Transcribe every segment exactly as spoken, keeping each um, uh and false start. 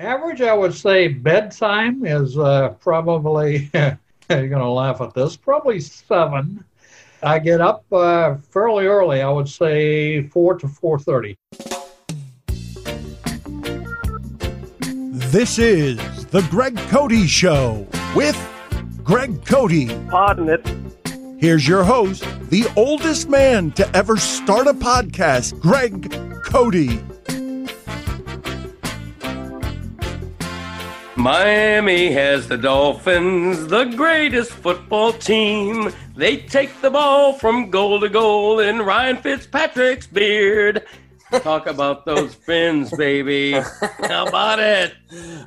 Average, I would say bedtime is uh, probably, you're going to laugh at this, probably seven. I get up uh, fairly early, I would say four to four thirty. This is The Greg Cote Show with Greg Cote. Pardon it. Here's your host, the oldest man to ever start a podcast, Greg Cote. Miami has the Dolphins, the greatest football team. They take the ball from goal to goal in Ryan Fitzpatrick's beard. Talk about those fins, baby. How about it?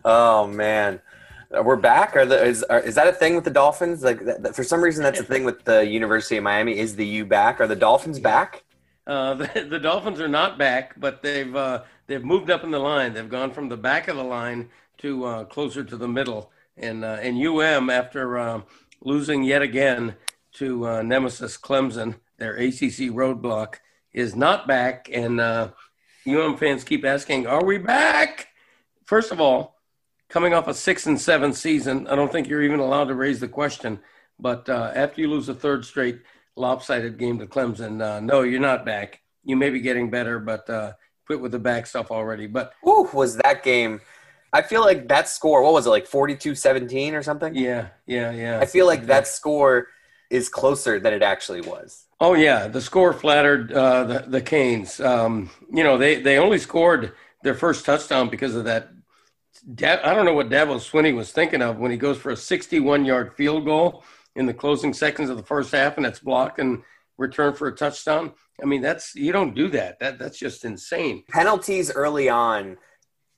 Oh, man. We're back? Are the, is, are, is that a thing with the Dolphins? Like, that, that, for some reason, that's a thing with the University of Miami. Is the U back? Are the Dolphins back? Uh, the, the Dolphins are not back, but they've uh, they've moved up in the line. They've gone from the back of the line to uh, closer to the middle, and uh, and U M after uh, losing yet again to uh, nemesis Clemson, their A C C roadblock, is not back, and uh, U M fans keep asking, are we back? First of all, coming off a six and seven season, I don't think you're even allowed to raise the question, but uh, after you lose a third straight lopsided game to Clemson, uh, no, you're not back. You may be getting better, but uh, quit with the back stuff already. But ooh, was that game – I feel like that score, what was it, like forty-two seventeen or something? Yeah, yeah, yeah. I feel like that score is closer than it actually was. Oh, yeah. The score flattered uh, the, the Canes. Um, you know, they, they only scored their first touchdown because of that. I don't know what Dabo Swinney was thinking of when he goes for a sixty-one-yard field goal in the closing seconds of the first half, and it's blocked and returned for a touchdown. I mean, that's you don't do that. That That's just insane. Penalties early on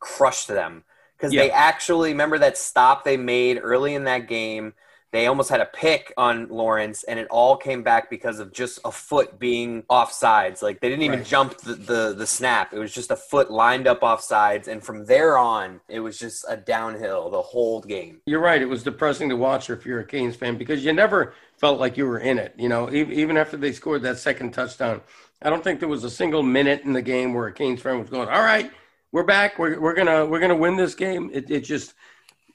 crushed them. Because yeah. They actually – remember that stop they made early in that game? They almost had a pick on Lawrence, and it all came back because of just a foot being offsides. Like, they didn't even right. jump the, the, the snap. It was just a foot lined up offsides, and from there on, it was just a downhill the whole game. You're right. It was depressing to watch if you're a Canes fan because you never felt like you were in it. You know, even after they scored that second touchdown, I don't think there was a single minute in the game where a Canes fan was going, all right, we're back. We're we're gonna we're gonna win this game. It it just,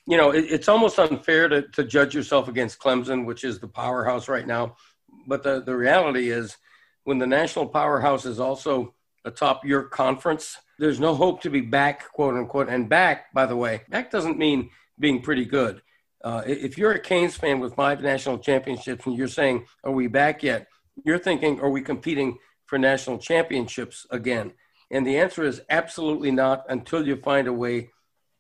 you know, it, it's almost unfair to, to judge yourself against Clemson, which is the powerhouse right now. But the, the reality is, when the national powerhouse is also atop your conference, there's no hope to be back, quote unquote. And back, by the way, back doesn't mean being pretty good. Uh, if you're a Canes fan with five national championships and you're saying, "Are we back yet?" You're thinking, "Are we competing for national championships again?" And the answer is absolutely not until you find a way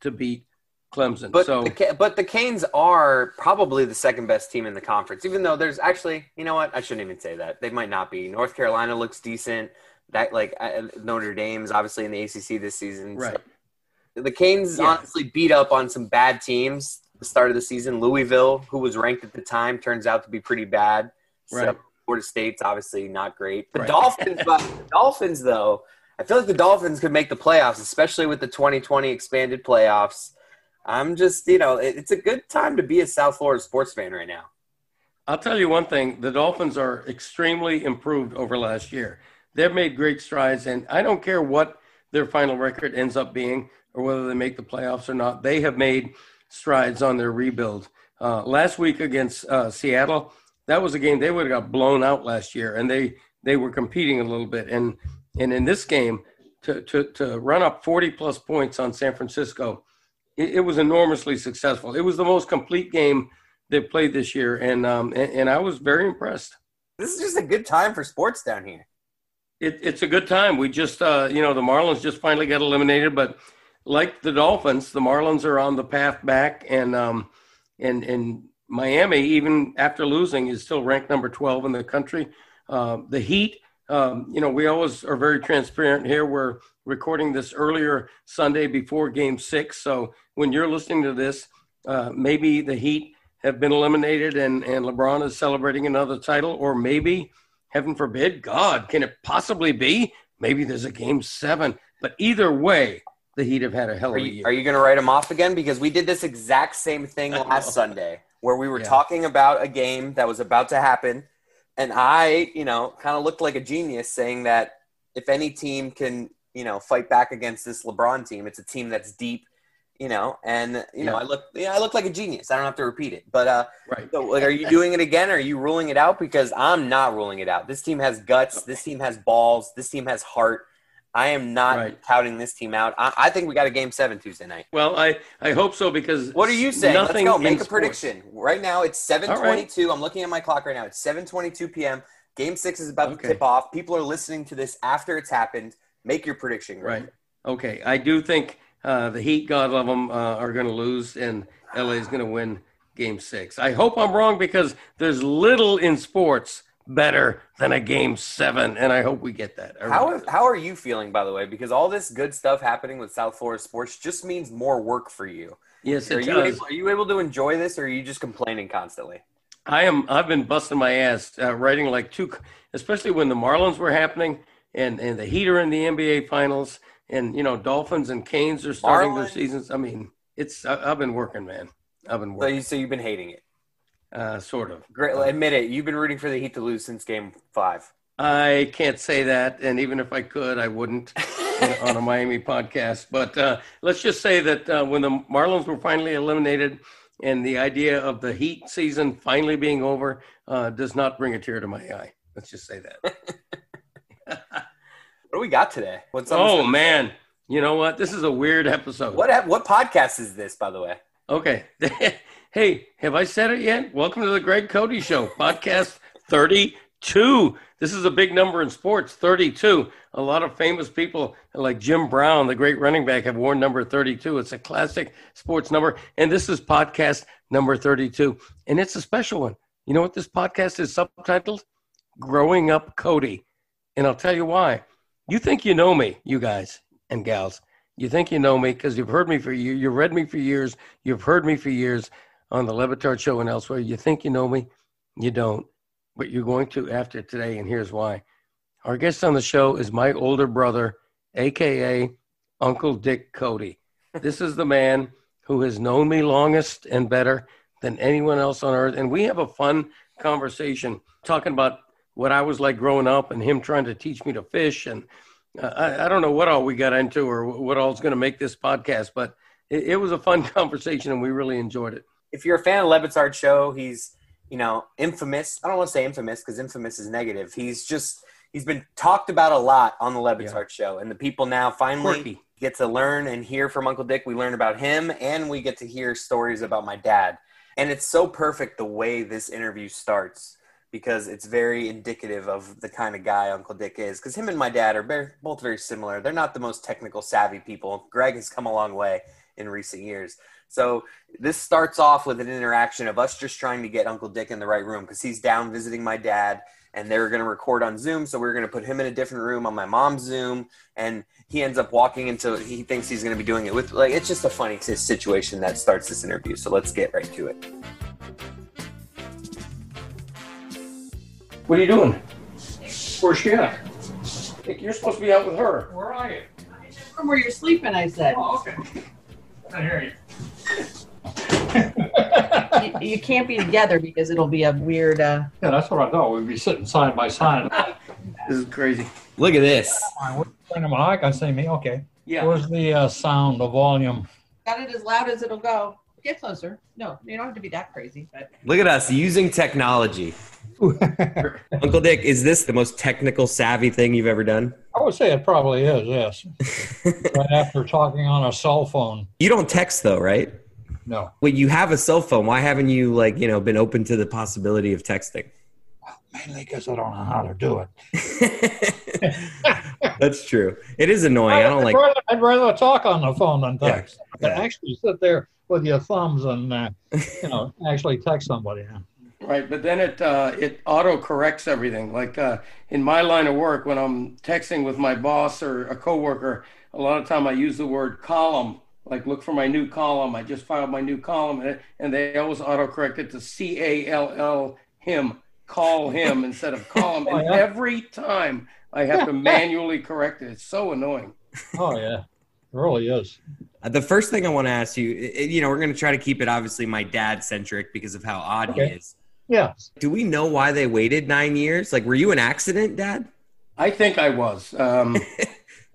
to beat Clemson. But, so, the, but the Canes are probably the second best team in the conference, even though there's actually, you know what? I shouldn't even say that. They might not be. North Carolina looks decent. That like I, Notre Dame's obviously in the A C C this season. Right. So the Canes yeah. honestly beat up on some bad teams at the start of the season. Louisville, who was ranked at the time, turns out to be pretty bad. Right. So, Florida State's obviously not great. The right. Dolphins, but the Dolphins, though, I feel like the Dolphins could make the playoffs, especially with the twenty twenty expanded playoffs. I'm just, you know, it, it's a good time to be a South Florida sports fan right now. I'll tell you one thing. The Dolphins are extremely improved over last year. They've made great strides, and I don't care what their final record ends up being or whether they make the playoffs or not. They have made strides on their rebuild. Uh, last week against uh, Seattle, that was a game they would have got blown out last year, and they, they were competing a little bit. And And in this game, to, to, to run up forty-plus points on San Francisco, it, it was enormously successful. It was the most complete game they've played this year, and um and, and I was very impressed. This is just a good time for sports down here. It, it's a good time. We just, uh, you know, the Marlins just finally got eliminated, but like the Dolphins, the Marlins are on the path back, and um and and Miami, even after losing, is still ranked number twelve in the country. Uh, the Heat. Um, you know, we always are very transparent here. We're recording this earlier Sunday before game six. So when you're listening to this, uh, maybe the Heat have been eliminated and, and LeBron is celebrating another title, or maybe, heaven forbid, God, can it possibly be? Maybe there's a game seven. But either way, the Heat have had a hell of a year. Are you going to write them off again? Because we did this exact same thing last Sunday where we were yeah. talking about a game that was about to happen. And I, you know, kind of looked like a genius saying that if any team can, you know, fight back against this LeBron team, it's a team that's deep you know, and, you yeah. know, I look, you know, I look like a genius. I don't have to repeat it, but, uh, right. So, like, are you doing it again? Or are you ruling it out? Because I'm not ruling it out. This team has guts. This team has balls. This team has heart. I am not right. touting this team out. I, I think we got a game seven Tuesday night. Well, I, I hope so, because what are you saying? Let's go make a sports. prediction right now. It's seven twenty-two. Right. I'm looking at my clock right now. It's seven twenty-two p.m. Game six is about okay. to tip off. People are listening to this after it's happened. Make your prediction. Right. right. Okay. I do think, Uh, the Heat, God love them, uh, are going to lose, and L A is going to win game six. I hope I'm wrong, because there's little in sports better than a game seven, and I hope we get that. Really how are, how are you feeling, by the way? Because all this good stuff happening with South Florida sports just means more work for you. Yes, are it you does. Able, are you able to enjoy this, or are you just complaining constantly? I am. I've been busting my ass uh, writing like two, especially when the Marlins were happening and, and the Heat are in the N B A Finals. And, you know, Dolphins and Canes are starting Marlins. their seasons. I mean, it's I, I've been working, man. I've been working. So, you, so you've been hating it? Uh, sort of. Great. Uh, admit it. You've been rooting for the Heat to lose since game five. I can't say that. And even if I could, I wouldn't on a Miami podcast. But uh, let's just say that uh, when the Marlins were finally eliminated and the idea of the Heat season finally being over uh, does not bring a tear to my eye. Let's just say that. What do we got today? What's on oh, man. You know what? This is a weird episode. What what podcast is this, by the way? Okay. Hey, have I said it yet? Welcome to The Greg Cote Show, podcast thirty-two. This is a big number in sports, thirty-two. A lot of famous people like Jim Brown, the great running back, have worn number thirty-two. It's a classic sports number. And this is podcast number thirty-two. And it's a special one. You know what this podcast is subtitled? Growing Up Cody. And I'll tell you why. You think you know me, you guys and gals. You think you know me because you've heard me for you. You've read me for years. You've heard me for years on the Le Batard Show and elsewhere. You think you know me. You don't. But you're going to after today, and here's why. Our guest on the show is my older brother, a k a. Uncle Dick Cody. This is the man who has known me longest and better than anyone else on earth. And we have a fun conversation talking about what I was like growing up and him trying to teach me to fish. And uh, I, I don't know what all we got into or what all is going to make this podcast, but it, it was a fun conversation and we really enjoyed it. If you're a fan of Le Batard Show, he's, you know, infamous. I don't want to say infamous because infamous is negative. He's just, he's been talked about a lot on the Le Batard yeah. Show, and the people now finally Quirky. Get to learn and hear from Uncle Dick. We learn about him and we get to hear stories about my dad. And it's so perfect the way this interview starts, because it's very indicative of the kind of guy Uncle Dick is. Because him and my dad are very, both very similar. They're not the most technical savvy people. Greg has come a long way in recent years. So this starts off with an interaction of us just trying to get Uncle Dick in the right room, because he's down visiting my dad and they're going to record on Zoom. So we're going to put him in a different room on my mom's Zoom. And he ends up walking into, he thinks he's going to be doing it with, like, it's just a funny situation that starts this interview. So let's get right to it. What are you doing? Where's Shanna? Nick, you're supposed to be out with her. Where are you? From where you're sleeping, I said. Oh, okay. I hear you. you. You can't be together because it'll be a weird... Uh... Yeah, that's what I thought. We'd be sitting side by side. This is crazy. Look at this. I can see me. Okay. Yeah. Where's the uh, sound, the volume? Got it as loud as it'll go. Get closer. No, you don't have to be that crazy. But look at us using technology. Uncle Dick, is this the most technical savvy thing you've ever done? I would say it probably is, yes. Right after talking on a cell phone. You don't text though, right? No. Well, you have a cell phone. Why haven't you, like, you know, been open to the possibility of texting? Well, mainly because I don't know how to do it. That's true. It is annoying. I, I don't I'd like rather, I'd rather talk on the phone than text. Yeah. Yeah. Actually sit there with your thumbs and uh, you know, actually text somebody. Right, but then it uh, it auto corrects everything. Like uh, in my line of work, when I'm texting with my boss or a coworker, a lot of time I use the word column. Like, look for my new column. I just filed my new column, and, and they always auto correct it to C A L L him, call him instead of column. And oh, yeah. every time I have to manually correct it. It's so annoying. Oh yeah, it really is. The first thing I want to ask you, you know, we're going to try to keep it obviously my dad centric because of how odd okay. he is. Yeah. Do we know why they waited nine years? Like, were you an accident, Dad? I think I was. Um,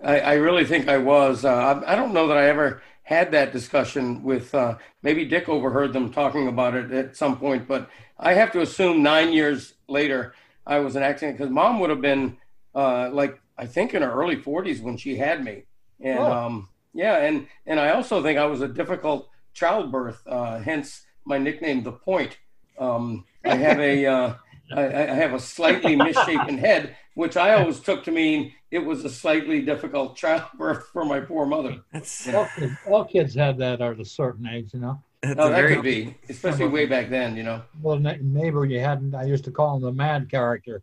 I, I really think I was. Uh, I, I don't know that I ever had that discussion with, uh, maybe Dick overheard them talking about it at some point, but I have to assume nine years later, I was an accident, because mom would have been uh, like, I think in her early forties when she had me. And oh. um, yeah, and, and I also think I was a difficult childbirth, uh, hence my nickname, The Point. Um, I have a, uh, I, I have a slightly misshapen head, which I always took to mean it was a slightly difficult childbirth for my poor mother. That's, yeah. all, kids, all kids have that at a certain age, you know. No, that could be, especially way back then, you know. Well, neighbor, you hadn't, I used to call him the mad character.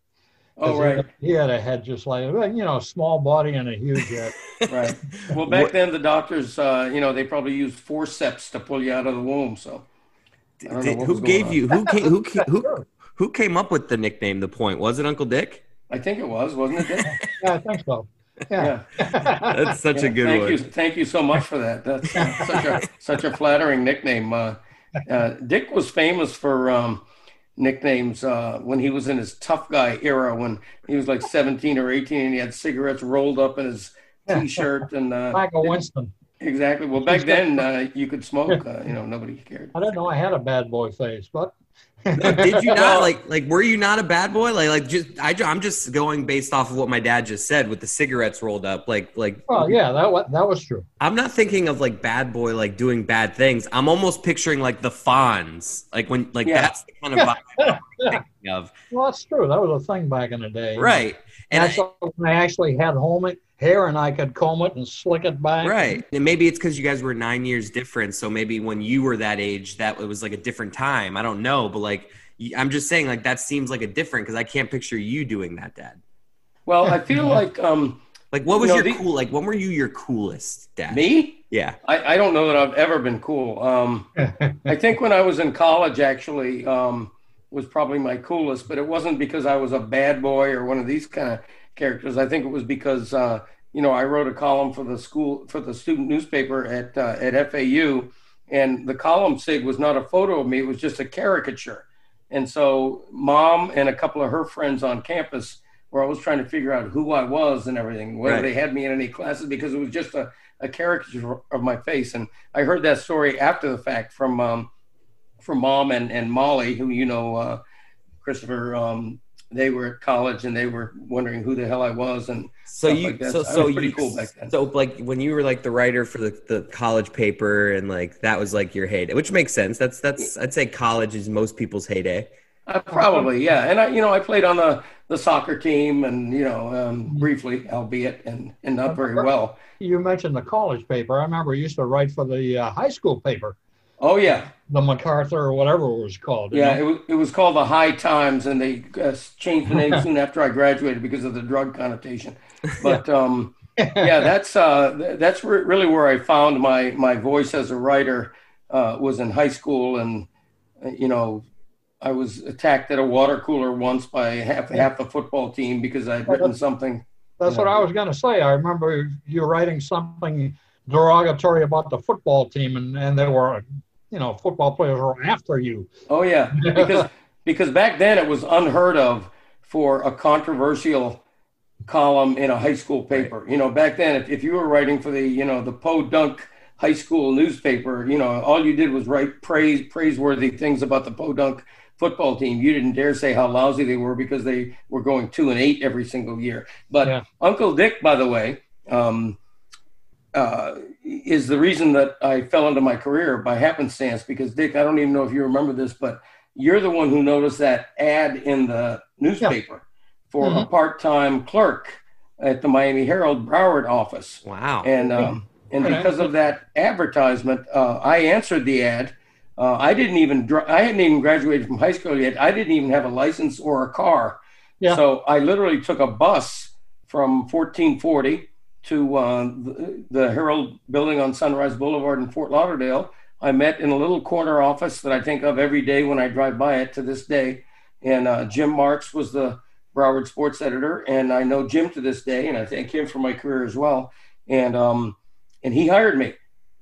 Oh, right. He, he had a head just like, you know, a small body and a huge head. Right. Well, back what? then the doctors, uh, you know, they probably used forceps to pull you out of the womb, so. I don't Did, know who gave on. you, who came, who, who, who came up with the nickname, The Point? Was it Uncle Dick? I think it was, wasn't it, Dick? Yeah, I think so. Yeah. yeah, that's such yeah, a good thank one. You, thank you so much for that. That's uh, such a such a flattering nickname. Uh, uh, Dick was famous for um, nicknames uh, when he was in his tough guy era, when he was like seventeen or eighteen, and he had cigarettes rolled up in his T-shirt and uh, Michael Winston. Exactly. Well, back then uh, you could smoke. Uh, you know, nobody cared. I don't know. I had a bad boy face, but. No, did you not like like were you not a bad boy like like just I, I'm just going based off of what my dad just said with the cigarettes rolled up like like oh yeah that was that was true. I'm not thinking of like bad boy like doing bad things. I'm almost picturing like the Fonz like when like yeah. that's the kind of vibe I'm thinking of. Well, that's true. That was a thing back in the day, right? And, and I, so when I actually had home it. hair and I could comb it and slick it back. Right. And maybe it's because you guys were nine years different. So maybe when you were that age, that it was like a different time. I don't know. But like, I'm just saying like, that seems like a different, because I can't picture you doing that, Dad. Well, I feel like, um, like what was you know, your the, cool, like when were you your coolest, Dad? Me? Yeah. I, I don't know that I've ever been cool. Um, I think when I was in college actually um, was probably my coolest, but it wasn't because I was a bad boy or one of these kind of characters. I think it was because, uh, you know, I wrote a column for the school, for the student newspaper at uh, at F A U, and the column sig was not a photo of me. It was just a caricature. And so Mom and a couple of her friends on campus were always trying to figure out who I was and everything, whether right. they had me in any classes, because it was just a, a caricature of my face. And I heard that story after the fact from um, from Mom and, and Molly, who, you know, uh, Christopher, um, they were at college and they were wondering who the hell I was. And so you, like that. so, so was pretty you, cool back then. So like when you were like the writer for the, the college paper and like, that was like your heyday, which makes sense. That's, that's, I'd say college is most people's heyday. Uh, probably. Yeah. And I, you know, I played on the, the soccer team and, you know, um, briefly, albeit, and, and not very well. You mentioned the college paper. I remember I used to write for the uh, high school paper. Oh, yeah. The MacArthur or whatever it was called. Yeah, it was, it was called the High Times, and they uh, changed the name soon after I graduated because of the drug connotation. But, um, yeah, that's uh, that's re- really where I found my, my voice as a writer uh, was in high school. And, you know, I was attacked at a water cooler once by half, half the football team because I had written something. That's what know. I was going to say. I remember you writing something derogatory about the football team, and, and they were – you know, football players were after you. Oh, yeah. Because because back then it was unheard of for a controversial column in a high school paper. Right. You know, back then, if, if you were writing for the, you know, the podunk high school newspaper, you know, all you did was write praise praiseworthy things about the podunk football team. You didn't dare say how lousy they were because they were going two and eight every single year. But yeah. Uncle Dick, by the way, um, uh, is the reason that I fell into my career by happenstance, because Dick, I don't even know if you remember this, but you're the one who noticed that ad in the newspaper yeah. for mm-hmm. a part-time clerk at the Miami Herald Broward office. Wow. And, um, and okay. because of that advertisement, uh, I answered the ad. Uh, I didn't even, dr- I hadn't even graduated from high school yet. I didn't even have a license or a car. Yeah. So I literally took a bus from fourteen forty to uh, the, the Herald building on Sunrise Boulevard in Fort Lauderdale. I met in a little corner office that I think of every day when I drive by it to this day. And uh, Jim Marks was the Broward sports editor. And I know Jim to this day, and I thank him for my career as well. And um, and he hired me.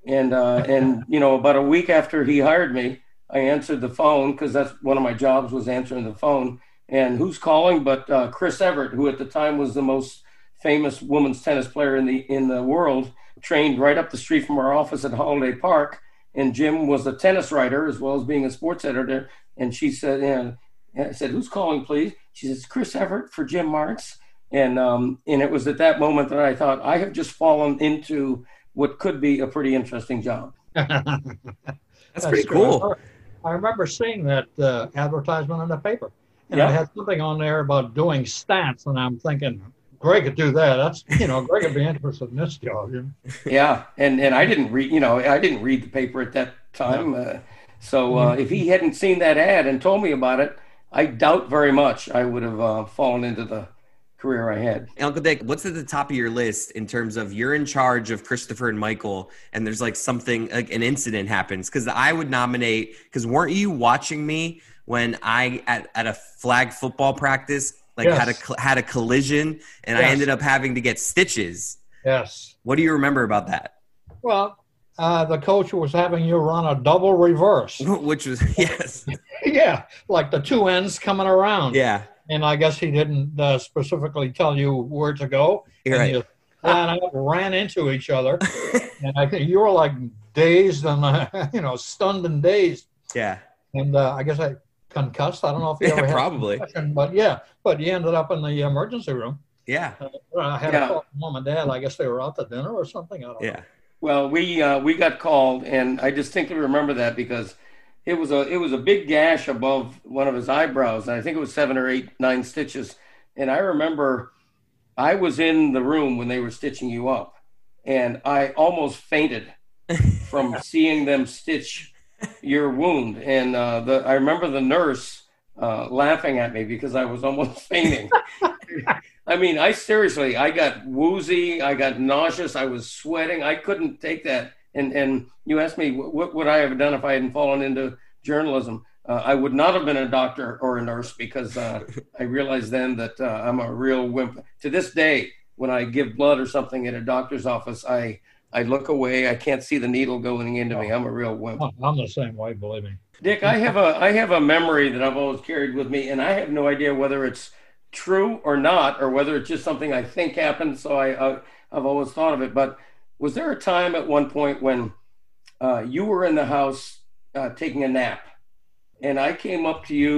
And, uh, and you know, about a week after he hired me, I answered the phone, because that's one of my jobs was answering the phone. And who's calling but uh, Chris Evert, who at the time was the most famous women's tennis player in the in the world, trained right up the street from our office at Holiday Park. And Jim was a tennis writer as well as being a sports editor. And she said, and I said, who's calling, please? She says, Chris Evert for Jim Marks. And um, and it was at that moment that I thought, I have just fallen into what could be a pretty interesting job. That's, That's pretty cool. cool. I remember seeing that uh, advertisement in the paper. And yeah. it had something on there about doing stats. And I'm thinking, Greg could do that. That's, you know, Greg would be interested in this job. You know? Yeah. And, and I didn't read, you know, I didn't read the paper at that time. No. Uh, so uh, mm-hmm. if he hadn't seen that ad and told me about it, I doubt very much I would have uh, fallen into the career I had. Uncle Dick, what's at the top of your list in terms of you're in charge of Christopher and Michael, and there's like something, like an incident happens? Because I would nominate, because weren't you watching me when I, at, at a flag football practice, like yes. had a had a collision, and yes. I ended up having to get stitches. Yes. What do you remember about that? Well, uh, the coach was having you run a double reverse. Which was, yes. yeah, like the two ends coming around. Yeah. And I guess he didn't uh, specifically tell you where to go. You're and right. you flat out ran into each other. And I think you were like dazed and, uh, you know, stunned and dazed. Yeah. And uh, I guess I concussed. I don't know if you yeah, ever had probably. Concussion, but yeah, but you ended up in the emergency room. Yeah. Uh, I had yeah. a call from mom and dad. I guess they were out to dinner or something. I don't yeah. know. Well, we uh, we got called, and I distinctly remember that because It was a it was a big gash above one of his eyebrows, and I think it was seven or eight, nine stitches. And I remember I was in the room when they were stitching you up, and I almost fainted from seeing them stitch your wound. And uh, the I remember the nurse uh, laughing at me because I was almost fainting. I mean, I seriously, I got woozy, I got nauseous, I was sweating, I couldn't take that. And and you asked me, what would I have done if I hadn't fallen into journalism? Uh, I would not have been a doctor or a nurse because uh, I realized then that uh, I'm a real wimp. To this day, when I give blood or something at a doctor's office, I, I look away. I can't see the needle going into me. I'm a real wimp. I'm the same way, believe me. Dick, I have a I have a memory that I've always carried with me, and I have no idea whether it's true or not, or whether it's just something I think happened, so I, I I've always thought of it, but was there a time at one point when uh, you were in the house uh, taking a nap, and I came up to you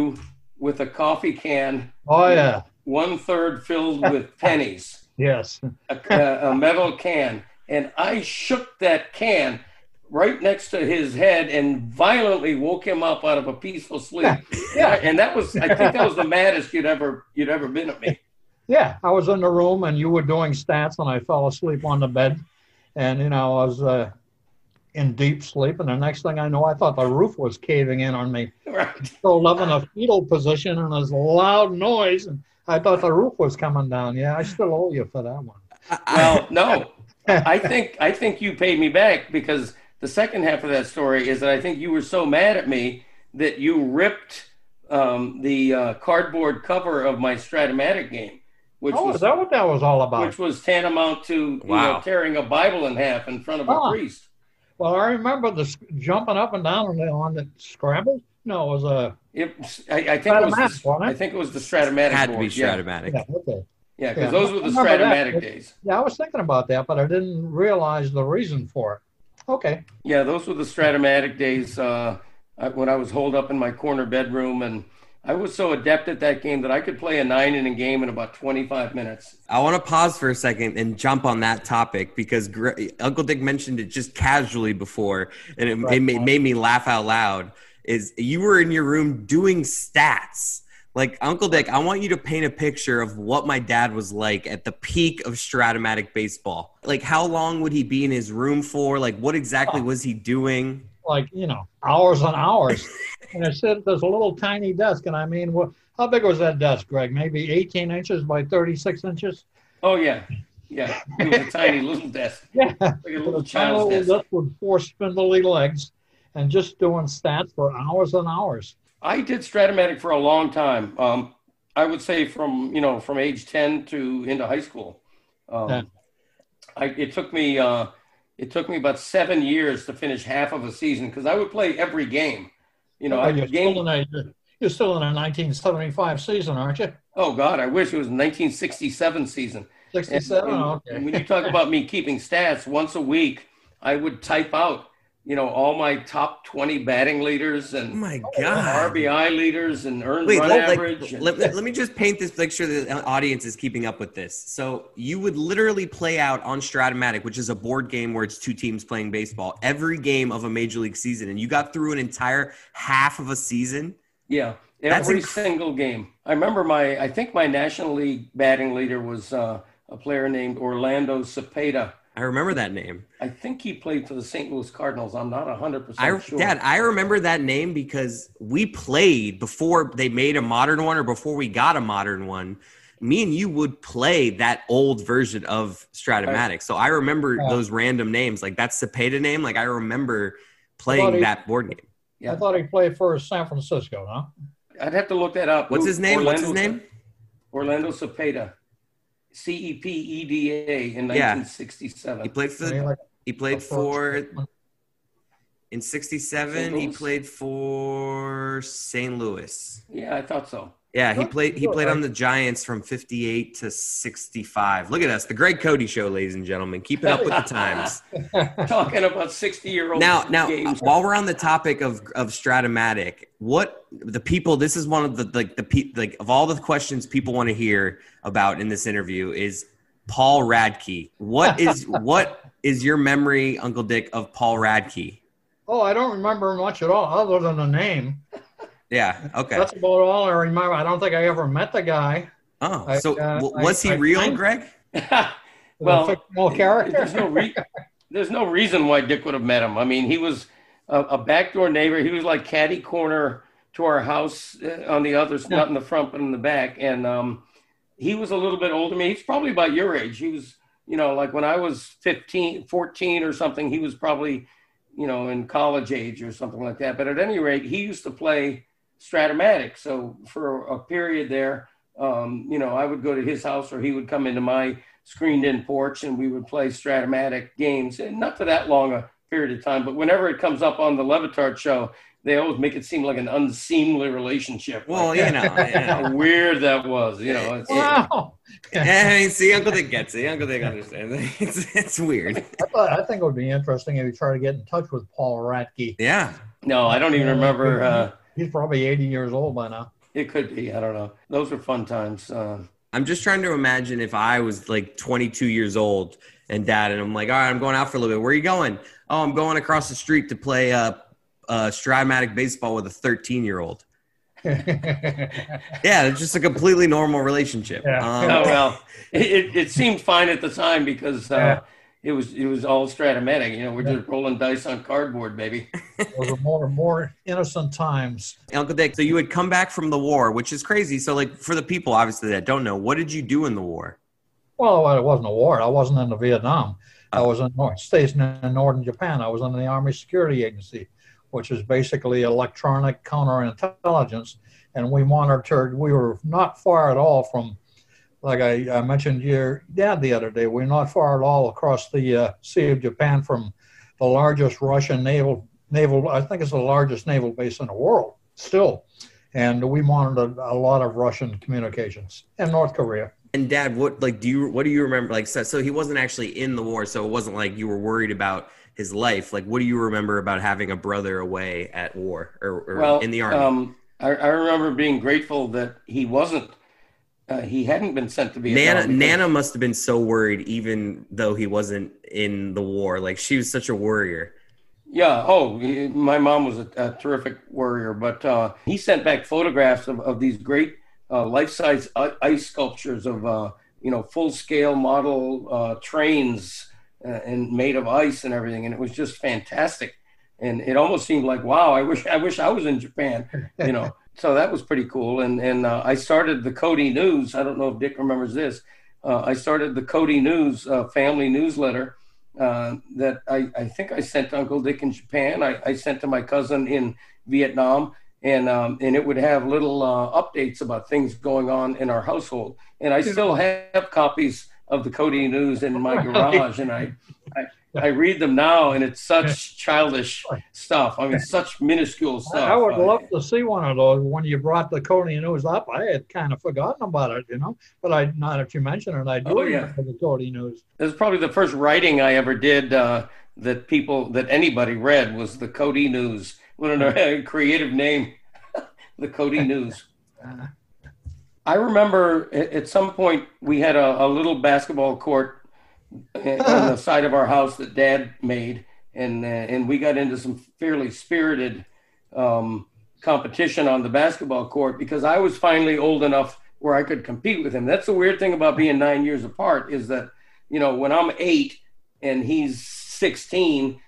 with a coffee can, oh yeah, one third filled with pennies, yes, a, a metal can, and I shook that can right next to his head and violently woke him up out of a peaceful sleep. Yeah, and that was, I think that was the maddest you'd ever you'd ever been at me. Yeah, I was in the room and you were doing stats, and I fell asleep on the bed. And, you know, I was uh, in deep sleep, and the next thing I know, I thought the roof was caving in on me. Right. So I'm in a fetal position, and there's a loud noise, and I thought the roof was coming down. Yeah, I still owe you for that one. Well, no. I think I think you paid me back, because the second half of that story is that I think you were so mad at me that you ripped um, the uh, cardboard cover of my Strat-O-Matic game. Which oh, was, is that what that was all about? Which was tantamount to wow. you know, tearing a Bible in half in front of oh. a priest. Well, I remember the jumping up and down on the, on the Scrabble. No, it was a. It, I, I think it was. The, I think it was the Strat-O-Matic. It had board. to be Strat-O-Matic. Yeah, yeah okay. Yeah, because yeah. those were the Strat-O-Matic days. Yeah, I was thinking about that, but I didn't realize the reason for it. Okay. Yeah, those were the Strat-O-Matic days uh, when I was holed up in my corner bedroom and. I was so adept at that game that I could play a nine-inning game in about twenty-five minutes. I want to pause for a second and jump on that topic because Greg, Uncle Dick mentioned it just casually before, and it, right. it made, made me laugh out loud, is you were in your room doing stats. Like, Uncle Dick, I want you to paint a picture of what my dad was like at the peak of Strat-O-Matic baseball. Like, how long would he be in his room for? Like, what exactly oh. was he doing? Like, you know, hours and hours. And I said, there's a little tiny desk. And I mean, well, how big was that desk, Greg? Maybe eighteen inches by thirty-six inches? Oh, yeah. Yeah. It was a tiny little desk. Yeah. Like a little child's desk. Desk with four spindly legs and just doing stats for hours and hours. I did Strat-O-Matic for a long time. Um, I would say from, you know, from age ten to into high school. Um, yeah. I, it took me, uh, it took me about seven years to finish half of a season because I would play every game. You know, oh, I you're, game... still a, you're still in a nineteen seventy-five season, aren't you? Oh, God, I wish it was a nineteen sixty-seven season. sixty-seven. And, and, oh, okay. And when you talk about me keeping stats, once a week I would type out, you know, all my top twenty batting leaders and oh my God. R B I leaders and earned Wait, run let, average. Like, and, let, let me just paint this, make sure the audience is keeping up with this. So you would literally play out on Strat-O-Matic, which is a board game where it's two teams playing baseball, every game of a major league season. And you got through an entire half of a season? Yeah, every inc- single game. I remember my, I think my National League batting leader was uh, a player named Orlando Cepeda. I remember that name. I think he played for the Saint Louis Cardinals. I'm not one hundred percent I, sure. Dad, I remember that name because we played before they made a modern one or before we got a modern one. Me and you would play that old version of Strat-O-Matic. So I remember yeah. those random names. Like that Cepeda name, like I remember playing he, that board game. Yeah. I thought he played for San Francisco, huh? I'd have to look that up. What's his name? Orlando, What's his name? Orlando Cepeda. C E P E D A in nineteen sixty-seven. Yeah. He played for he played for in sixty-seven he played for Saint Louis. Yeah, I thought so. Yeah, he played he played on the Giants from fifty-eight to sixty-five. Look at us, the Greg Cote Show, ladies and gentlemen. Keep it up with the times. Talking about sixty-year-old now. Now, games. While we're on the topic of of Strat-O-Matic, what the people? This is one of the like the pe- like of all the questions people want to hear about in this interview is Paul Radtke. What is what is your memory, Uncle Dick, of Paul Radtke? Oh, I don't remember much at all, other than the name. Yeah. Okay. That's about all I remember. I don't think I ever met the guy. Oh, I, so uh, was I, he I, real, I, Greg? Well, fictional character. There's no, re- there's no reason why Dick would have met him. I mean, he was a, a backdoor neighbor. He was like catty corner to our house uh, on the other, yeah. not in the front, but in the back. And um, he was a little bit older. I mean, he's probably about your age. He was, you know, like when I was fifteen, fourteen or something, he was probably, you know, in college age or something like that. But at any rate, he used to play Strat-O-Matic. So for a period there, um, you know, I would go to his house or he would come into my screened-in porch and we would play Strat-O-Matic games. And not for that long a period of time, but whenever it comes up on the Le Batard Show, they always make it seem like an unseemly relationship. Well, like, you know, yeah. How weird that was, you know. It's, wow. I mean, see, Uncle Dick gets it. Uncle Dick understands it. It's, it's weird. I, thought, I think it would be interesting if you try to get in touch with Paul Radtke. Yeah. No, I don't even remember uh, – he's probably eighty years old by now. It could be. I don't know. Those were fun times. Uh, I'm just trying to imagine if I was like twenty-two years old and dad, and I'm like, all right, I'm going out for a little bit. Where are you going? Oh, I'm going across the street to play uh, uh, Strat-O-Matic baseball with a thirteen-year-old. Yeah, it's just a completely normal relationship. Yeah. Um, oh, well, it, it seemed fine at the time because uh, yeah. it was it was all Strat-O-Matic. You know, we're yeah. just rolling dice on cardboard, baby. Those are more and more innocent times. Uncle Dick, so you had come back from the war, which is crazy. So, like, for the people, obviously, that don't know, what did you do in the war? Well, it wasn't a war. I wasn't in the Vietnam. I was in North, stationed in northern Japan. I was in the Army Security Agency, which is basically electronic counterintelligence. And we monitored. We were not far at all from, like I, I mentioned your dad the other day, we're not far at all across the uh, Sea of Japan from the largest Russian naval, naval. I think it's the largest naval base in the world still. And we monitored a lot of Russian communications and North Korea. And Dad, what like do you what do you remember? Like so, so he wasn't actually in the war, so it wasn't like you were worried about his life. Like what do you remember about having a brother away at war or, or well, in the army? Um, I, I remember being grateful that he wasn't. Uh, he hadn't been sent to Vietnam. Nana, Nana must have been so worried, even though he wasn't in the war. Like, she was such a worrier. Yeah. Oh, my mom was a, a terrific worrier. But uh, he sent back photographs of, of these great uh, life-size ice sculptures of, uh, you know, full-scale model uh, trains uh, and made of ice and everything. And it was just fantastic. And it almost seemed like, wow, I wish I wish I was in Japan, you know. So that was pretty cool. And and uh, I started the Cody News. I don't know if Dick remembers this. Uh, I started the Cody News uh, family newsletter uh, that I, I think I sent to Uncle Dick in Japan. I, I sent to my cousin in Vietnam. And um, and it would have little uh, updates about things going on in our household. And I still have copies of the Cody News in my garage. And I, I I read them now, and it's such childish stuff. I mean, such minuscule stuff. I would love to see one of those. When you brought the Cody News up, I had kind of forgotten about it, you know. But I, now that you mention it, I do oh, yeah. remember the Cody News. It was probably the first writing I ever did uh, that people, that anybody read, was the Cody News. What a creative name, the Cody News. I remember at some point we had a, a little basketball court on the side of our house that Dad made, and uh, and we got into some fairly spirited um, competition on the basketball court because I was finally old enough where I could compete with him. That's the weird thing about being nine years apart, is that, you know, when I'm eight and he's sixteen,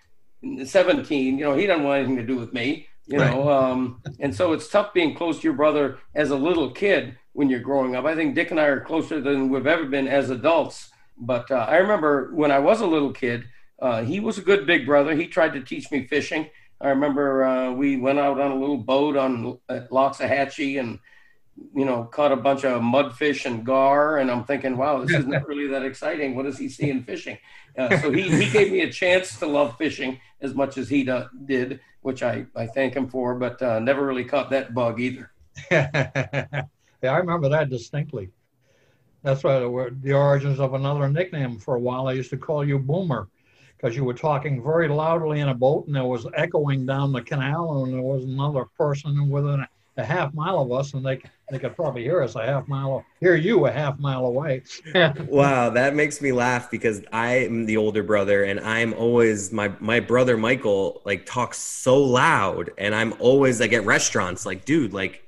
seventeen, you know, he doesn't want anything to do with me, you right. know. Um, and so it's tough being close to your brother as a little kid when you're growing up. I think Dick and I are closer than we've ever been as adults. But uh, I remember when I was a little kid, uh, he was a good big brother. He tried to teach me fishing. I remember uh, we went out on a little boat on uh, Loxahatchee and, you know, caught a bunch of mudfish and gar. And I'm thinking, wow, this is not really that exciting. What does he see in fishing? Uh, so he, he gave me a chance to love fishing as much as he do, did, which I, I thank him for, but uh, never really caught that bug either. Yeah, I remember that distinctly. That's why the origins of another nickname. For a while, I used to call you Boomer, because you were talking very loudly in a boat, and there was echoing down the canal, and there was another person within a half mile of us, and they they could probably hear us a half mile, hear you a half mile away. Wow, that makes me laugh because I am the older brother, and I'm always my my brother Michael like talks so loud, and I'm always like at restaurants like, dude, like.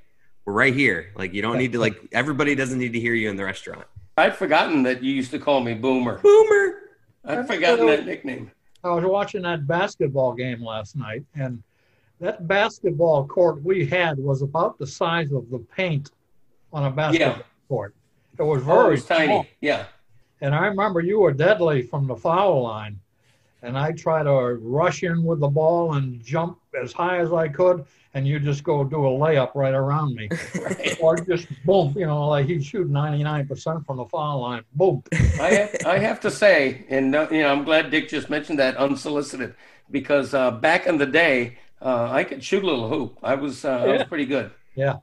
We're right here. Like, you don't need to, like, everybody doesn't need to hear you in the restaurant. I'd forgotten that you used to call me Boomer. Boomer. I'd forgotten that nickname. I was watching that basketball game last night, and that basketball court we had was about the size of the paint on a basketball yeah. court. It was very oh, it was tiny. Yeah. And I remember you were deadly from the foul line, and I tried to rush in with the ball and jump as high as I could, and you just go do a layup right around me. Right. Or just boom, you know, like he'd shoot ninety-nine percent from the foul line, boom. I have, I have to say, and uh, you know, I'm glad Dick just mentioned that unsolicited, because uh, back in the day, uh, I could shoot a little hoop. I was, uh, yeah. I was pretty good. Yeah,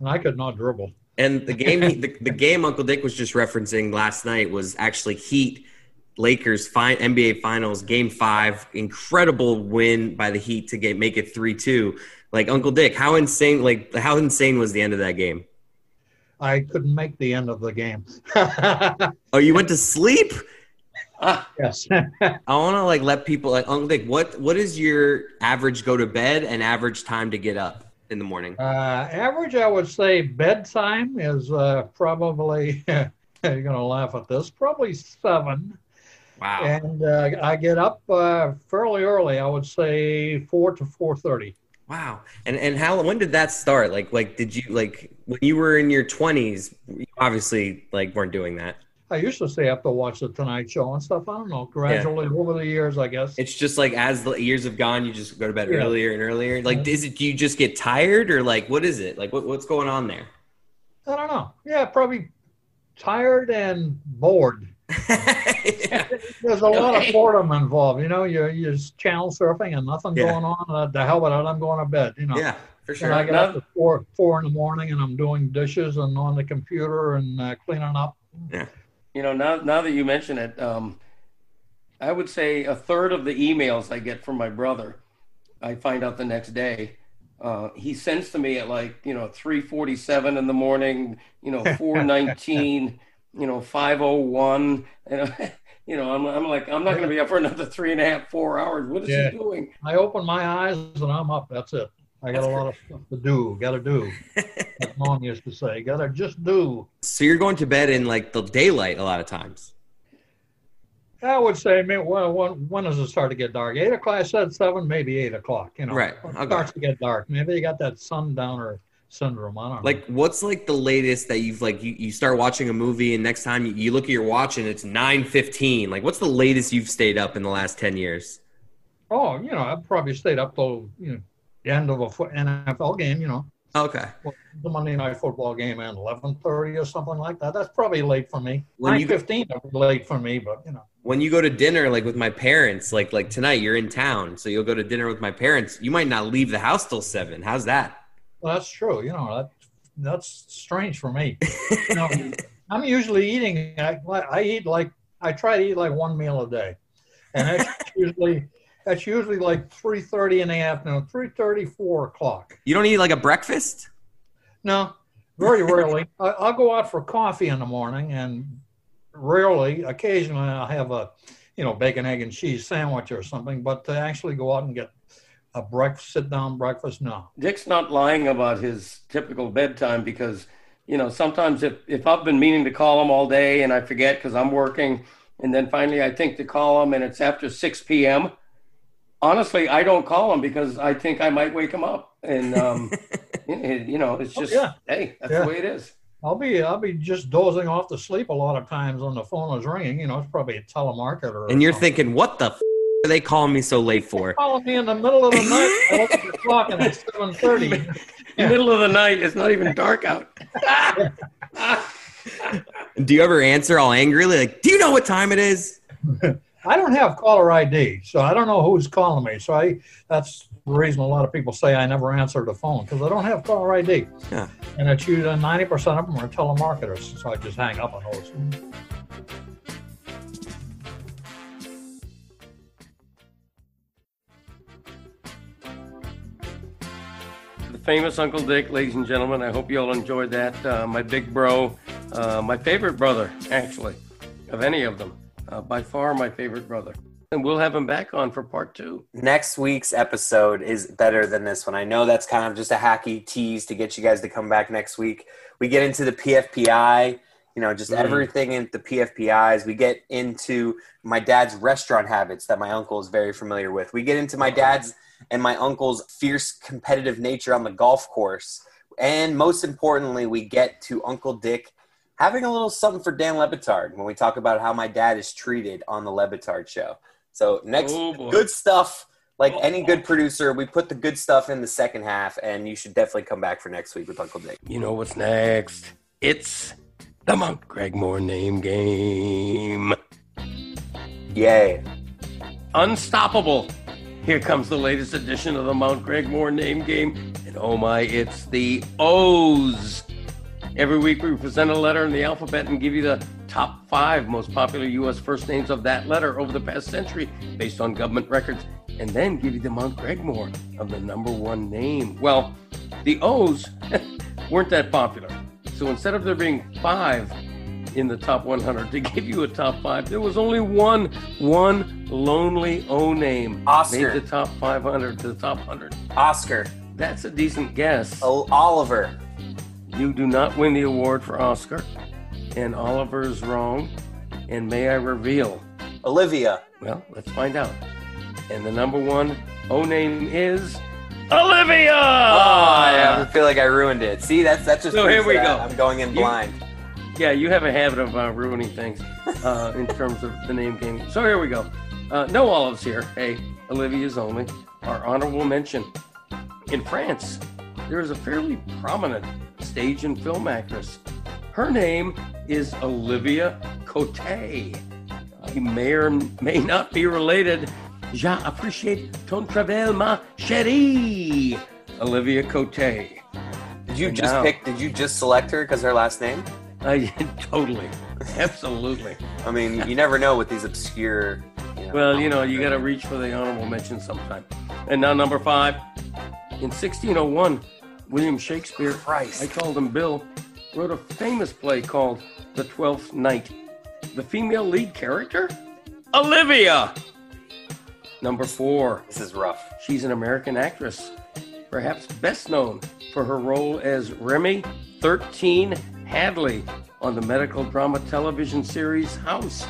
and I could not dribble. And the game, the, the game Uncle Dick was just referencing last night was actually Heat Lakers fi- N B A Finals Game Five, incredible win by the Heat to get make it three two. Like, Uncle Dick, how insane! Like, how insane was the end of that game? I couldn't make the end of the game. Oh, you went to sleep? Ah, yes. I want to like let people like Uncle Dick. What what is your average go to bed and average time to get up in the morning? Uh, average, I would say bedtime is uh, probably you're gonna laugh at this. Probably seven. Wow. And uh, I get up uh, fairly early. I would say four to four thirty. Wow. And and how when did that start? Like like did you like when you were in your twenties? You obviously like weren't doing that. I used to stay up to watch the Tonight Show and stuff. I don't know. Gradually yeah. over the years, I guess. It's just like as the years have gone, you just go to bed yeah. earlier and earlier. Like, is it? Do you just get tired, or like what is it? Like what what's going on there? I don't know. Yeah, probably tired and bored. yeah. There's a lot okay. of boredom involved, you know. You're you're just channel surfing and nothing yeah. going on. Uh, the hell with it, I'm going to bed, you know. Yeah, for sure. And I get no. up at four four in the morning, and I'm doing dishes and on the computer and uh, cleaning up. Yeah, you know. Now now that you mention it, um, I would say a third of the emails I get from my brother, I find out the next day. Uh, he sends to me at like you know three forty seven in the morning, you know four nineteen. You know, five oh one, you know, you know, I'm, I'm like, I'm not going to be up for another three and a half, four hours. What is yeah. he doing? I open my eyes and I'm up. That's it. I got That's a lot of stuff to do. Got to do. As Mom used to say, got to just do. So you're going to bed in like the daylight a lot of times. I would say, I mean, when, when, when does it start to get dark? Eight o'clock, I said seven, maybe eight o'clock, you know. Right. It starts to get dark. Maybe you got that sundowner syndrome. I don't like know. What's like the latest that you've like you, you start watching a movie and next time you, you look at your watch and it's nine fifteen? Like, what's the latest you've stayed up in the last ten years? Oh, you know, I've probably stayed up till you know the end of a N F L game, you know. Okay. The Monday night football game at eleven thirty or something like that. That's probably late for me. nine fifteen would be late for me, but you know. when you go to dinner, like with my parents, like, like tonight you're in town, so you'll go to dinner with my parents. You might not leave the house till seven. How's that? Well, that's true. You know, that, that's strange for me. You know, I'm usually eating, I, I eat like, I try to eat like one meal a day. And that's usually, that's usually like three thirty in the afternoon, three thirty, four o'clock. You don't eat like a breakfast? No, very rarely. I, I'll go out for coffee in the morning, and rarely, occasionally I'll have a, you know, bacon, egg, and cheese sandwich or something, but to actually go out and get a breakfast, sit down breakfast, no. Dick's not lying about his typical bedtime because, you know, sometimes if, if I've been meaning to call him all day and I forget because I'm working, and then finally I think to call him and it's after six p.m., honestly, I don't call him because I think I might wake him up. And, um, you know, it's just, oh, yeah. hey, that's yeah. the way it is. I'll be I'll be just dozing off to sleep a lot of times when the phone is ringing. You know, it's probably a telemarketer. Or and you're something. Thinking, what the f*** are they calling me so late for? They're calling me in the middle of the night. I look at the clock and it's seven thirty. Yeah. Middle of the night. It's not even dark out. Do you ever answer all angrily? Like, do you know what time it is? I don't have caller I D, so I don't know who's calling me. So I that's the reason a lot of people say I never answer the phone, because I don't have caller I D. Yeah. And it's usually ninety percent of them are telemarketers, so I just hang up on those. The famous Uncle Dick, ladies and gentlemen. I hope you all enjoyed that. Uh, my big bro, uh, my favorite brother, actually, of any of them. Uh, by far my favorite brother. And we'll have him back on for part two. Next week's episode is better than this one. I know that's kind of just a hacky tease to get you guys to come back next week. We get into the P F P I, you know, just mm. everything in the P F P Is. We get into my dad's restaurant habits that my uncle is very familiar with. We get into my dad's and my uncle's fierce competitive nature on the golf course. And most importantly, we get to Uncle Dick having a little something for Dan Le Batard when we talk about how my dad is treated on the Le Batard Show. So next, oh good stuff. Like oh any good producer, we put the good stuff in the second half, and you should definitely come back for next week with Uncle Dick. You know what's next? It's the Mount Gregmore name game. Yay. Unstoppable. Here comes the latest edition of the Mount Gregmore name game. And oh my, it's the O's. Every week we present a letter in the alphabet and give you the top five most popular U S first names of that letter over the past century based on government records, and then give you the Mount Gregmore of the number one name. Well, the O's weren't that popular. So instead of there being five in the top one hundred to give you a top five, there was only one, one lonely O name. Oscar. Made the top five hundred to the top one hundred. Oscar. That's a decent guess. Oh, Oliver. You do not win the award for Oscar, and Oliver's wrong, and may I reveal? Olivia. Well, let's find out. And the number one O name is Olivia! Oh, I feel like I ruined it. See, that's, that's just... So here we go. I'm going in blind. You, yeah, you have a habit of uh, ruining things uh, in terms of the name game. So here we go. Uh, no olives here. Hey, Olivia's only. Our honorable mention. In France, there is a fairly prominent stage and film actress. Her name is Olivia Cote. You may or may not be related. J'apprécie ton travail, ma chérie. Olivia Cote. Did you and just now, pick, did you just select her because her last name? I totally. Absolutely. I mean, you never know with these obscure. You know, well, you know, you got to reach for the honorable mention sometime. And now number five. In sixteen oh one, William Shakespeare, Christ. I called him Bill, wrote a famous play called The Twelfth Night. The female lead character? Olivia! Number four. This is rough. She's an American actress, perhaps best known for her role as Remy thirteen Hadley on the medical drama television series House.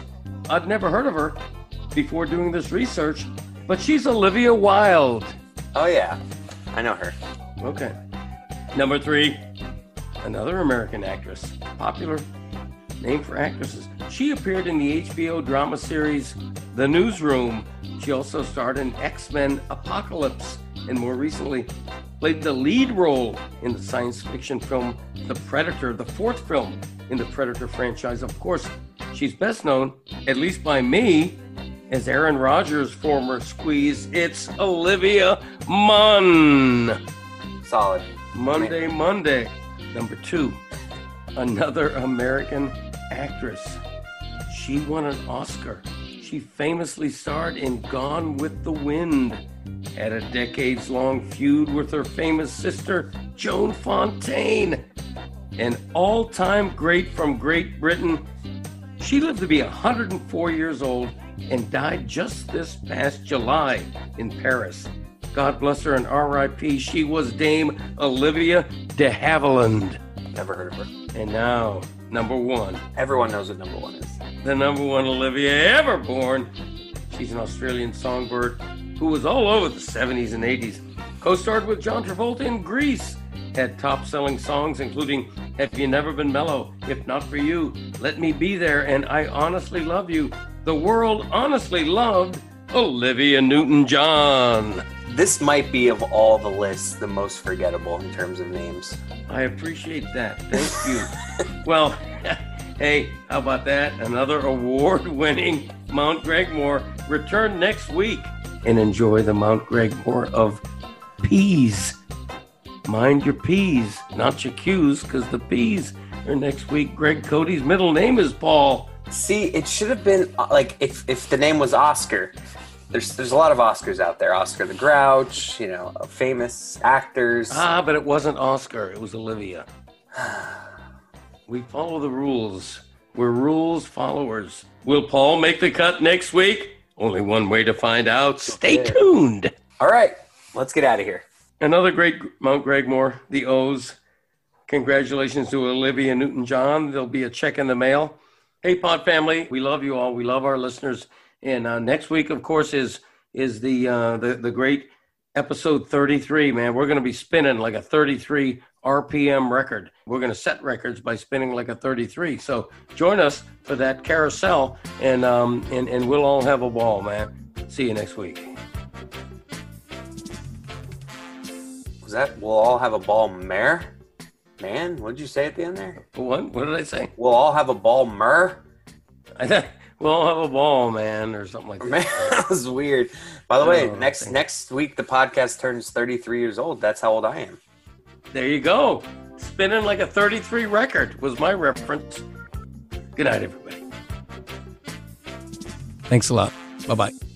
I'd never heard of her before doing this research, but she's Olivia Wilde. Oh, yeah. I know her. Okay. Number three, another American actress, popular name for actresses. She appeared in the H B O drama series The Newsroom. She also starred in X-Men Apocalypse and more recently played the lead role in the science fiction film The Predator, the fourth film in the Predator franchise. Of course, She's best known, at least by me, as Aaron Rodgers' former squeeze. It's Olivia Munn. Solid. Monday, Man. Monday. Number two, another American actress. She won an Oscar. She famously starred in Gone with the Wind, had a decades-long feud with her famous sister, Joan Fontaine. An all-time great from Great Britain, she lived to be one hundred four years old and died just this past July in Paris. God bless her and R I P She was Dame Olivia de Havilland. Never heard of her. And now, number one. Everyone knows what number one is. The number one Olivia ever born. She's an Australian songbird who was all over the seventies and eighties. Co-starred with John Travolta in Grease. Had top-selling songs including Have You Never Been Mellow, If Not For You, Let Me Be There, and I Honestly Love You. The world honestly loved Olivia Newton-John. This might be, of all the lists, the most forgettable in terms of names. I appreciate that. Thank you. Well, hey, how about that? Another award-winning Mount Gregmore. Return next week and enjoy the Mount Gregmore of peas. Mind your P's, not your Q's, because the P's are next week. Greg Cote's middle name is Paul. See, it should have been, like, if, if the name was Oscar. There's there's a lot of Oscars out there. Oscar the Grouch, you know, famous actors. Ah, but it wasn't Oscar. It was Olivia. We follow the rules. We're rules followers. Will Paul make the cut next week? Only one way to find out. Stay yeah. tuned. All right. Let's get out of here. Another great Mount Gregmore, the O's. Congratulations to Olivia Newton-John. There'll be a check in the mail. Hey, Pod family, we love you all. We love our listeners. And uh, next week, of course, is is the uh, the, the great episode thirty-three, man. We're going to be spinning like a thirty-three R P M record. We're going to set records by spinning like a thirty-three. So join us for that carousel, and um, and, and we'll all have a ball, man. See you next week. That we'll all have a ball mare? Man, what did you say at the end there? What? What did I say? We'll all have a ball myrrh? I thought we'll all have a ball, man, or something like that. Man, that was weird. By the way, next next week the podcast turns thirty-three years old. That's how old I am. There you go. Spinning like a thirty-three record was my reference. Good night, everybody. Thanks a lot. Bye-bye.